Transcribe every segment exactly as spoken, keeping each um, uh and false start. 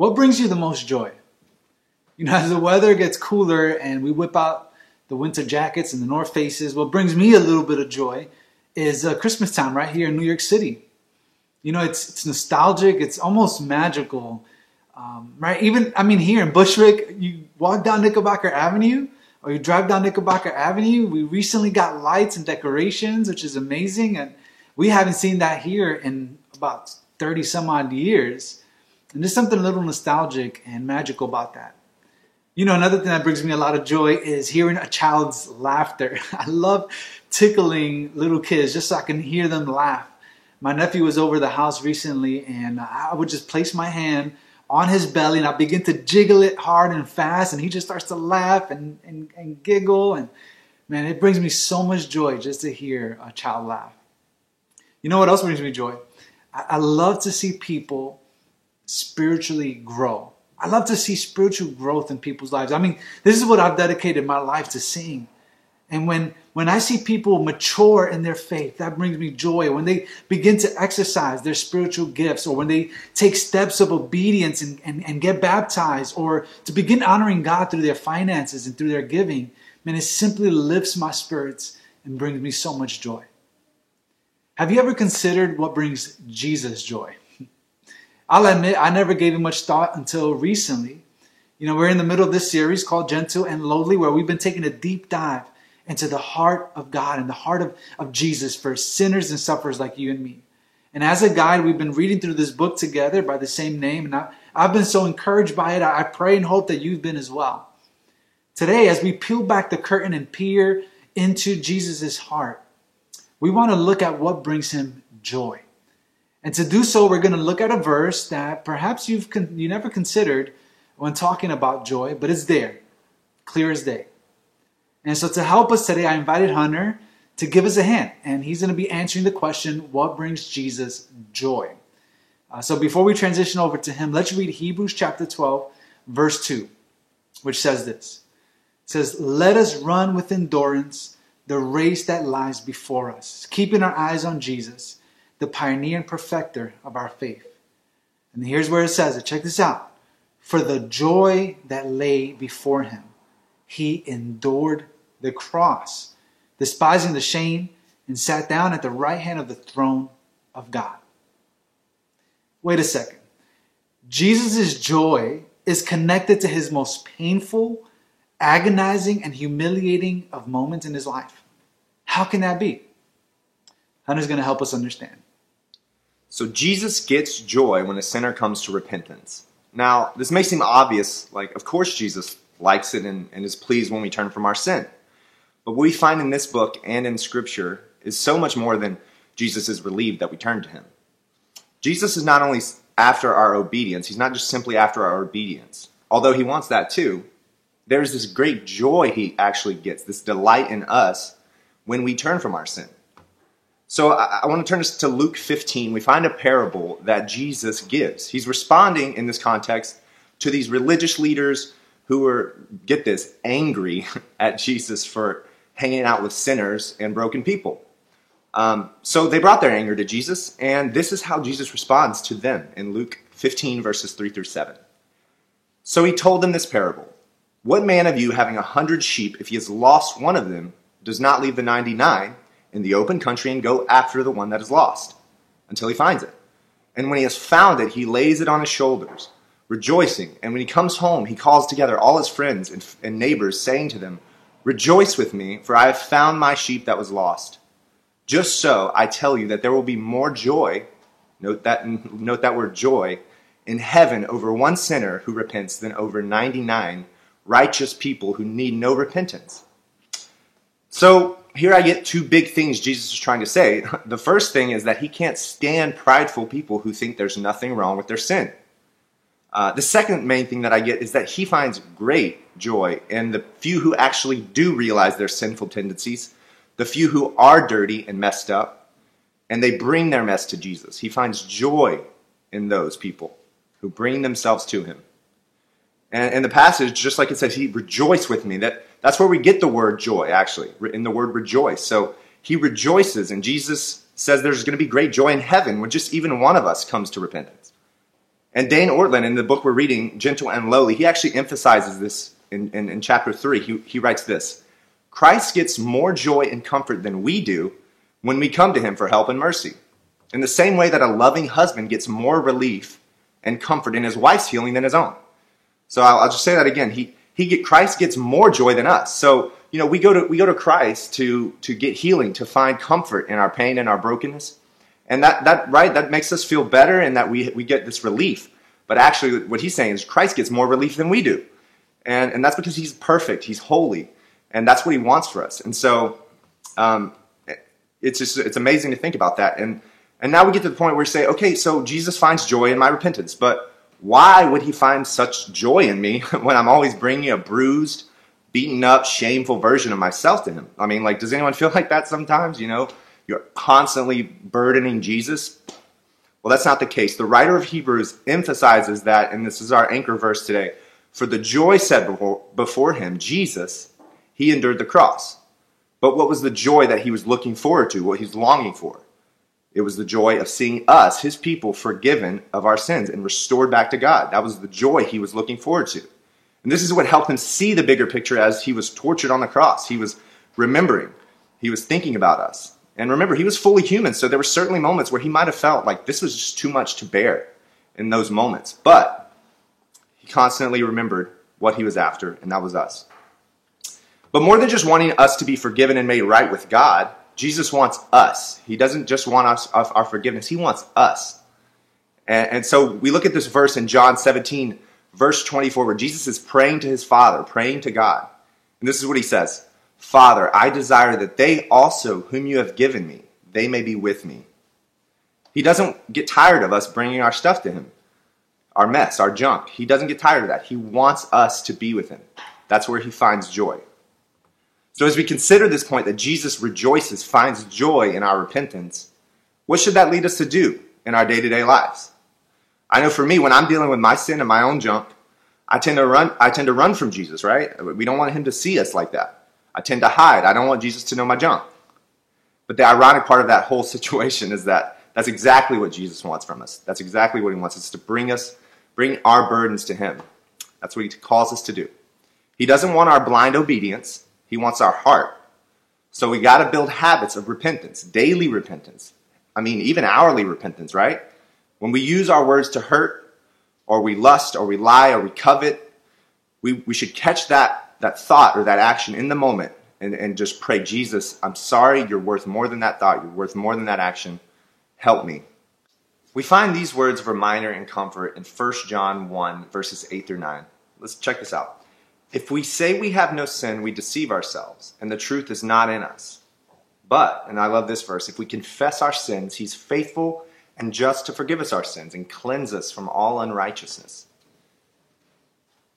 What brings you the most joy? You know, as the weather gets cooler and we whip out the winter jackets and the North Faces, what brings me a little bit of joy is uh, Christmas time right here in New York City. You know, it's it's nostalgic. It's almost magical, um, right? Even, I mean, here in Bushwick, you walk down Knickerbocker Avenue or you drive down Knickerbocker Avenue. We recently got lights and decorations, which is amazing. And we haven't seen that here in about thirty some odd years. And there's something a little nostalgic and magical about that. You know, another thing that brings me a lot of joy is hearing a child's laughter. I love tickling little kids just so I can hear them laugh. My nephew was over the house recently, and I would just place my hand on his belly, and I begin to jiggle it hard and fast, and he just starts to laugh and, and, and giggle. And man, it brings me so much joy just to hear a child laugh. You know what else brings me joy? I, I love to see people spiritually grow. I love to see spiritual growth in people's lives. I mean, this is what I've dedicated my life to seeing. And when, when I see people mature in their faith, that brings me joy. When they begin to exercise their spiritual gifts, or when they take steps of obedience and, and, and get baptized, or to begin honoring God through their finances and through their giving, man, it simply lifts my spirits and brings me so much joy. Have you ever considered what brings Jesus joy? I'll admit, I never gave it much thought until recently. You know, we're in the middle of this series called Gentle and Lowly, where we've been taking a deep dive into the heart of God and the heart of, of Jesus for sinners and sufferers like you and me. And as a guide, we've been reading through this book together by the same name. And I, I've been so encouraged by it. I pray and hope that you've been as well. Today, as we peel back the curtain and peer into Jesus' heart, we want to look at what brings him joy. And to do so, we're going to look at a verse that perhaps you've con- you never considered when talking about joy, but it's there, clear as day. And so to help us today, I invited Hunter to give us a hand, and he's going to be answering the question, what brings Jesus joy? Uh, so before we transition over to him, let's read Hebrews chapter twelve, verse two, which says this. It says, "Let us run with endurance the race that lies before us, keeping our eyes on Jesus, the pioneer and perfecter of our faith." And here's where it says it. Check this out. "For the joy that lay before him, he endured the cross, despising the shame, and sat down at the right hand of the throne of God." Wait a second. Jesus' joy is connected to his most painful, agonizing, and humiliating of moments in his life. How can that be? Hunter's going to help us understand. So Jesus gets joy when a sinner comes to repentance. Now, this may seem obvious, like, of course Jesus likes it and, and is pleased when we turn from our sin. But what we find in this book and in Scripture is so much more than Jesus is relieved that we turn to him. Jesus is not only after our obedience, he's not just simply after our obedience. Although he wants that too, there's this great joy he actually gets, this delight in us when we turn from our sin. So I want to turn us to Luke fifteen. We find a parable that Jesus gives. He's responding in this context to these religious leaders who were, get this, angry at Jesus for hanging out with sinners and broken people. Um, so they brought their anger to Jesus, and this is how Jesus responds to them in Luke fifteen, verses three through seven. "So he told them this parable. What man of you, having a hundred sheep, if he has lost one of them, does not leave the ninety-nine in the open country and go after the one that is lost until he finds it? And when he has found it, he lays it on his shoulders, rejoicing. And when he comes home, he calls together all his friends and, and neighbors, saying to them, 'Rejoice with me, for I have found my sheep that was lost.' Just so, I tell you that there will be more joy," note that, note that word joy, "in heaven over one sinner who repents than over ninety-nine righteous people who need no repentance." So here I get two big things Jesus is trying to say. The first thing is that he can't stand prideful people who think there's nothing wrong with their sin. Uh, the second main thing that I get is that he finds great joy in the few who actually do realize their sinful tendencies, the few who are dirty and messed up, and they bring their mess to Jesus. He finds joy in those people who bring themselves to him. And in the passage, just like it says, he rejoiced with me. That That's where we get the word joy, actually, in the word rejoice. So he rejoices, and Jesus says there's going to be great joy in heaven when just even one of us comes to repentance. And Dane Ortlund, in the book we're reading, Gentle and Lowly, he actually emphasizes this in, in, in chapter three. He, he writes this, Christ gets more joy and comfort than we do when we come to him for help and mercy. In the same way that a loving husband gets more relief and comfort in his wife's healing than his own. So I'll, I'll just say that again. He, he get, Christ gets more joy than us. So, you know, we go to, we go to Christ to, to get healing, to find comfort in our pain and our brokenness. And that, that, right, that makes us feel better and that we, we get this relief. But actually what he's saying is Christ gets more relief than we do. And, and that's because he's perfect. He's holy. And that's what he wants for us. And so um, it's just, it's amazing to think about that. And, and now we get to the point where we say, okay, so Jesus finds joy in my repentance, but why would he find such joy in me when I'm always bringing a bruised, beaten up, shameful version of myself to him? I mean, like, does anyone feel like that sometimes? You know, you're constantly burdening Jesus. Well, that's not the case. The writer of Hebrews emphasizes that, and this is our anchor verse today, for the joy set before him, Jesus, he endured the cross. But what was the joy that he was looking forward to, what he's longing for? It was the joy of seeing us, his people, forgiven of our sins and restored back to God. That was the joy he was looking forward to. And this is what helped him see the bigger picture as he was tortured on the cross. He was remembering. He was thinking about us. And remember, he was fully human, so there were certainly moments where he might have felt like this was just too much to bear in those moments. But he constantly remembered what he was after, and that was us. But more than just wanting us to be forgiven and made right with God, Jesus wants us. He doesn't just want us of our forgiveness. He wants us. And, and so we look at this verse in John seventeen, verse twenty-four, where Jesus is praying to his Father, praying to God. And this is what he says. Father, I desire that they also whom you have given me, they may be with me. He doesn't get tired of us bringing our stuff to him, our mess, our junk. He doesn't get tired of that. He wants us to be with him. That's where he finds joy. So as we consider this point that Jesus rejoices, finds joy in our repentance, what should that lead us to do in our day-to-day lives? I know for me, when I'm dealing with my sin and my own junk, I tend to run, I tend to run from Jesus, right? We don't want him to see us like that. I tend to hide. I don't want Jesus to know my junk. But the ironic part of that whole situation is that that's exactly what Jesus wants from us. That's exactly what he wants us to bring us, bring our burdens to him. That's what he calls us to do. He doesn't want our blind obedience. He wants our heart. So we got to build habits of repentance, daily repentance. I mean, even hourly repentance, right? When we use our words to hurt, or we lust, or we lie, or we covet, we, we should catch that, that thought or that action in the moment and, and just pray, Jesus, I'm sorry, you're worth more than that thought. You're worth more than that action. Help me. We find these words of reminder and comfort in First John one, verses eight through nine. Let's check this out. If we say we have no sin, we deceive ourselves, and the truth is not in us. But, and I love this verse, if we confess our sins, he's faithful and just to forgive us our sins and cleanse us from all unrighteousness.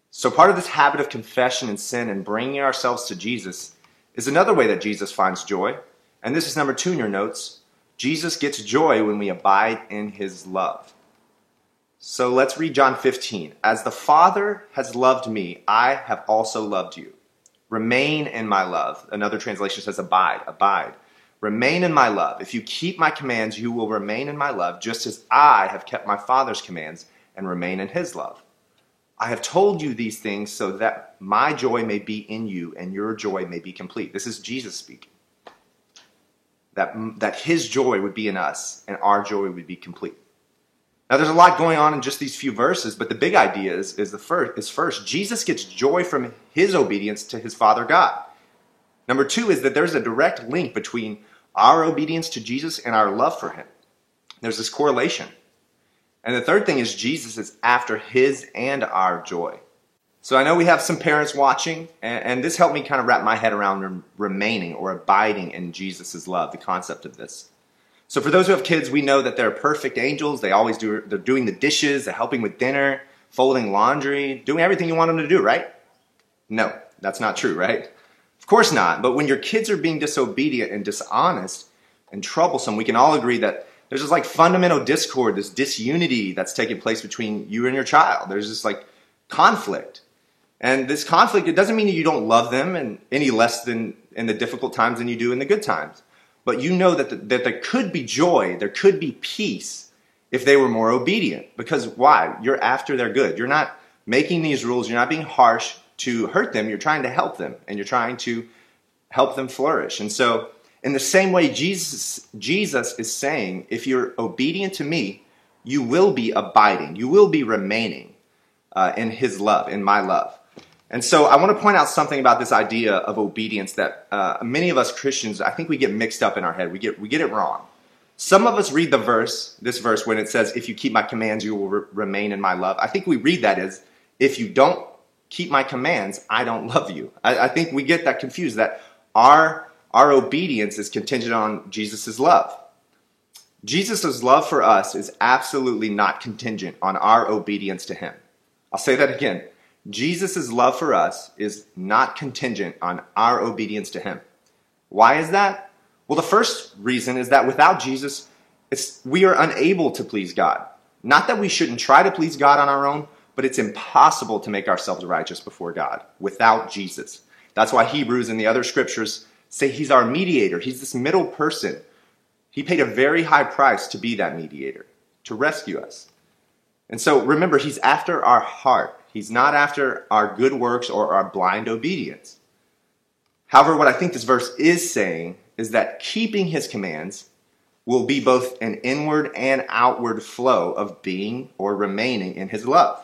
So part of this habit of confession and sin and bringing ourselves to Jesus is another way that Jesus finds joy. And this is number two in your notes. Jesus gets joy when we abide in his love. So let's read John fifteen. As the Father has loved me, I have also loved you. Remain in my love. Another translation says abide, abide. Remain in my love. If you keep my commands, you will remain in my love, just as I have kept my Father's commands and remain in his love. I have told you these things so that my joy may be in you and your joy may be complete. This is Jesus speaking. That, that his joy would be in us and our joy would be complete. Now, there's a lot going on in just these few verses, but the big idea is, is, the first, is first, Jesus gets joy from his obedience to his Father God. Number two is that there's a direct link between our obedience to Jesus and our love for him. There's this correlation. And the third thing is Jesus is after his and our joy. So I know we have some parents watching, and, and this helped me kind of wrap my head around rem- remaining or abiding in Jesus' love, the concept of this. So for those who have kids, we know that they're perfect angels. They always do, they're doing the dishes, they're helping with dinner, folding laundry, doing everything you want them to do, right? No, that's not true, right? Of course not. But when your kids are being disobedient and dishonest and troublesome, we can all agree that there's this like fundamental discord, this disunity that's taking place between you and your child. There's this like conflict. And this conflict, it doesn't mean that you don't love them and any less than in the difficult times than you do in the good times. But you know that, the, that there could be joy, there could be peace if they were more obedient. Because why? You're after their good. You're not making these rules. You're not being harsh to hurt them. You're trying to help them, and you're trying to help them flourish. And so in the same way, Jesus, Jesus is saying, if you're obedient to me, you will be abiding. You will be remaining uh, in his love, in my love. And so I want to point out something about this idea of obedience that uh, many of us Christians, I think we get mixed up in our head. We get we get it wrong. Some of us read the verse, this verse, when it says, if you keep my commands, you will re- remain in my love. I think we read that as, if you don't keep my commands, I don't love you. I, I think we get that confused, that our, our obedience is contingent on Jesus' love. Jesus' love for us is absolutely not contingent on our obedience to him. I'll say that again. Jesus' love for us is not contingent on our obedience to him. Why is that? Well, the first reason is that without Jesus, it's, we are unable to please God. Not that we shouldn't try to please God on our own, but it's impossible to make ourselves righteous before God without Jesus. That's why Hebrews and the other scriptures say he's our mediator. He's this middle person. He paid a very high price to be that mediator, to rescue us. And so remember, he's after our heart. He's not after our good works or our blind obedience. However, what I think this verse is saying is that keeping his commands will be both an inward and outward flow of being or remaining in his love.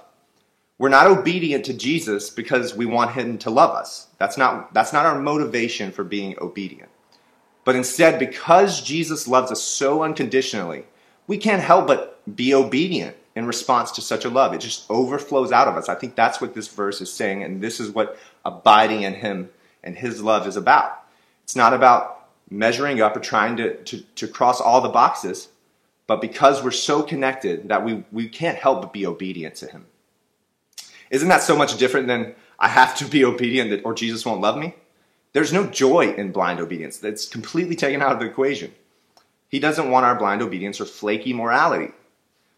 We're not obedient to Jesus because we want him to love us. That's not, that's not our motivation for being obedient. But instead, because Jesus loves us so unconditionally, we can't help but be obedient in response to such a love. It just overflows out of us. I think that's what this verse is saying, and this is what abiding in him and his love is about. It's not about measuring up or trying to, to, to cross all the boxes, but because we're so connected that we, we can't help but be obedient to him. Isn't that so much different than I have to be obedient that, or Jesus won't love me? There's no joy in blind obedience. That's completely taken out of the equation. He doesn't want our blind obedience or flaky morality.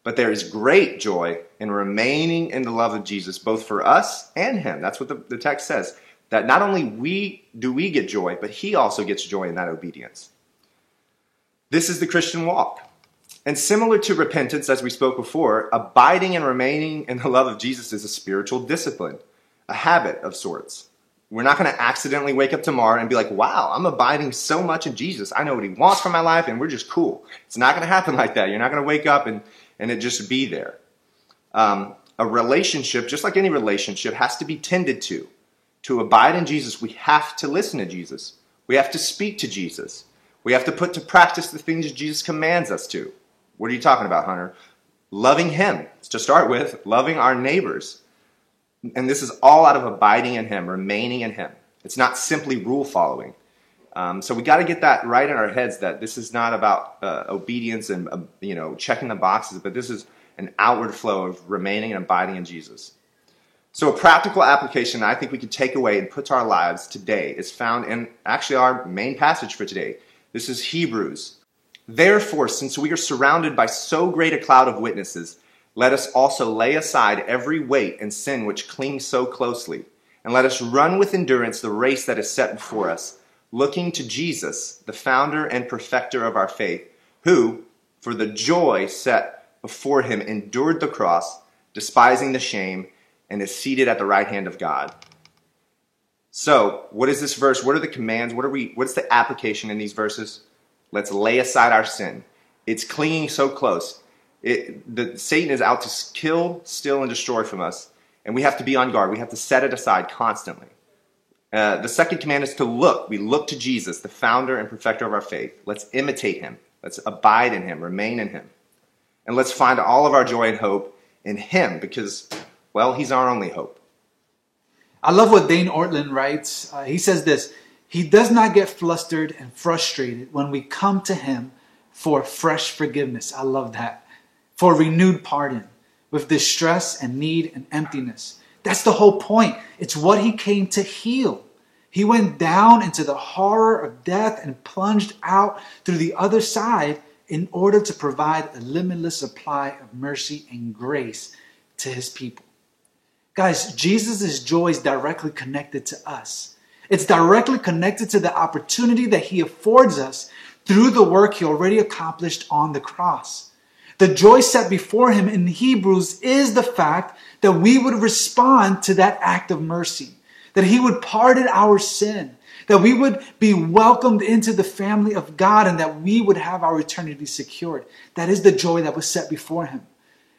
But there is great joy in remaining in the love of Jesus, both for us and him. That's what the, the text says, that not only we do we get joy, but he also gets joy in that obedience. This is the Christian walk. And similar to repentance, as we spoke before, abiding and remaining in the love of Jesus is a spiritual discipline, a habit of sorts. We're not going to accidentally wake up tomorrow and be like, wow, I'm abiding so much in Jesus. I know what he wants for my life, and we're just cool. It's not going to happen like that. You're not going to wake up and and it just be there. Um, a relationship, just like any relationship, has to be tended to. To abide in Jesus, we have to listen to Jesus. We have to speak to Jesus. We have to put to practice the things Jesus commands us to. What are you talking about, Hunter? Loving him, to start with, loving our neighbors. And this is all out of abiding in him, remaining in him. It's not simply rule following. Um, so we got to get that right in our heads that this is not about uh, obedience and uh, you know checking the boxes, but this is an outward flow of remaining and abiding in Jesus. So a practical application I think we could take away and put to our lives today is found in actually our main passage for today. This is Hebrews. Therefore, since we are surrounded by so great a cloud of witnesses, let us also lay aside every weight and sin which clings so closely, and let us run with endurance the race that is set before us, looking to Jesus, the founder and perfecter of our faith, who, for the joy set before him, endured the cross, despising the shame, and is seated at the right hand of God. So, what is this verse? What are the commands? What are we? What's the application in these verses? Let's lay aside our sin. It's clinging so close. It, the, Satan is out to kill, steal, and destroy from us, and we have to be on guard. We have to set it aside constantly. Uh, the second command is to look. We look to Jesus, the founder and perfecter of our faith. Let's imitate him. Let's abide in him, remain in him. And let's find all of our joy and hope in him because, well, he's our only hope. I love what Dane Ortlund writes. Uh, he says this, he does not get flustered and frustrated when we come to him for fresh forgiveness. I love that. For renewed pardon with distress and need and emptiness. That's the whole point. It's what he came to heal. He went down into the horror of death and plunged out through the other side in order to provide a limitless supply of mercy and grace to his people. Guys, Jesus' joy is directly connected to us. It's directly connected to the opportunity that he affords us through the work he already accomplished on the cross. The joy set before him in Hebrews is the fact that we would respond to that act of mercy, that he would pardon our sin, that we would be welcomed into the family of God, and that we would have our eternity secured. That is the joy that was set before him.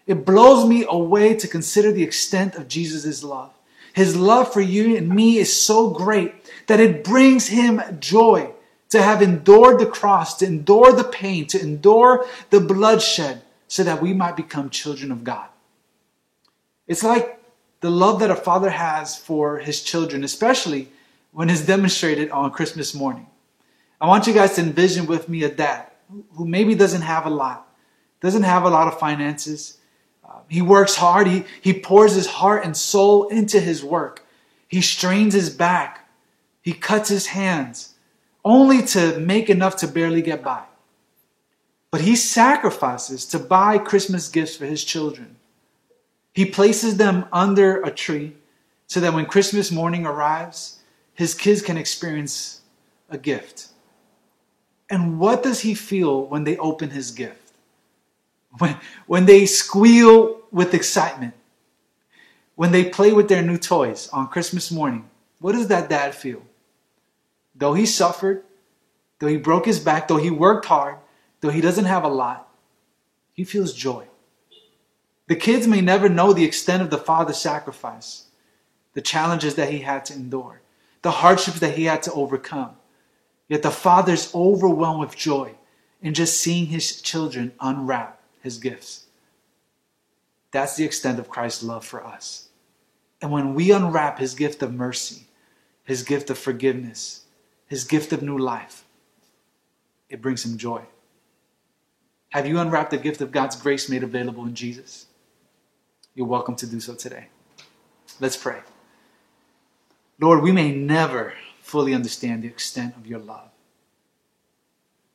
It blows me away to consider the extent of Jesus' love. His love for you and me is so great that it brings him joy to have endured the cross, to endure the pain, to endure the bloodshed, so that we might become children of God. It's like the love that a father has for his children, especially when it's demonstrated on Christmas morning. I want you guys to envision with me a dad who maybe doesn't have a lot, doesn't have a lot of finances. Uh, he works hard. He, he pours his heart and soul into his work. He strains his back. He cuts his hands only to make enough to barely get by. But he sacrifices to buy Christmas gifts for his children. He places them under a tree so that when Christmas morning arrives, his kids can experience a gift. And what does he feel when they open his gift? When, when they squeal with excitement? When they play with their new toys on Christmas morning? What does that dad feel? Though he suffered, though he broke his back, though he worked hard, though he doesn't have a lot, he feels joy. The kids may never know the extent of the father's sacrifice, the challenges that he had to endure, the hardships that he had to overcome. Yet the father's overwhelmed with joy in just seeing his children unwrap his gifts. That's the extent of Christ's love for us. And when we unwrap his gift of mercy, his gift of forgiveness, his gift of new life, it brings him joy. Have you unwrapped the gift of God's grace made available in Jesus? You're welcome to do so today. Let's pray. Lord, we may never fully understand the extent of your love,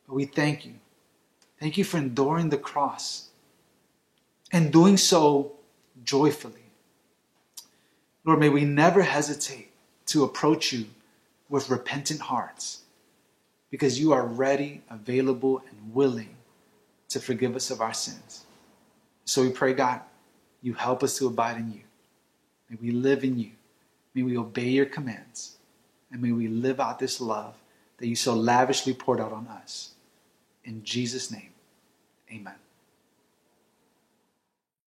but we thank you. Thank you for enduring the cross and doing so joyfully. Lord, may we never hesitate to approach you with repentant hearts, because you are ready, available, and willing to forgive us of our sins. So we pray, God, you help us to abide in you. May we live in you. May we obey your commands. And may we live out this love that you so lavishly poured out on us. In Jesus' name, amen.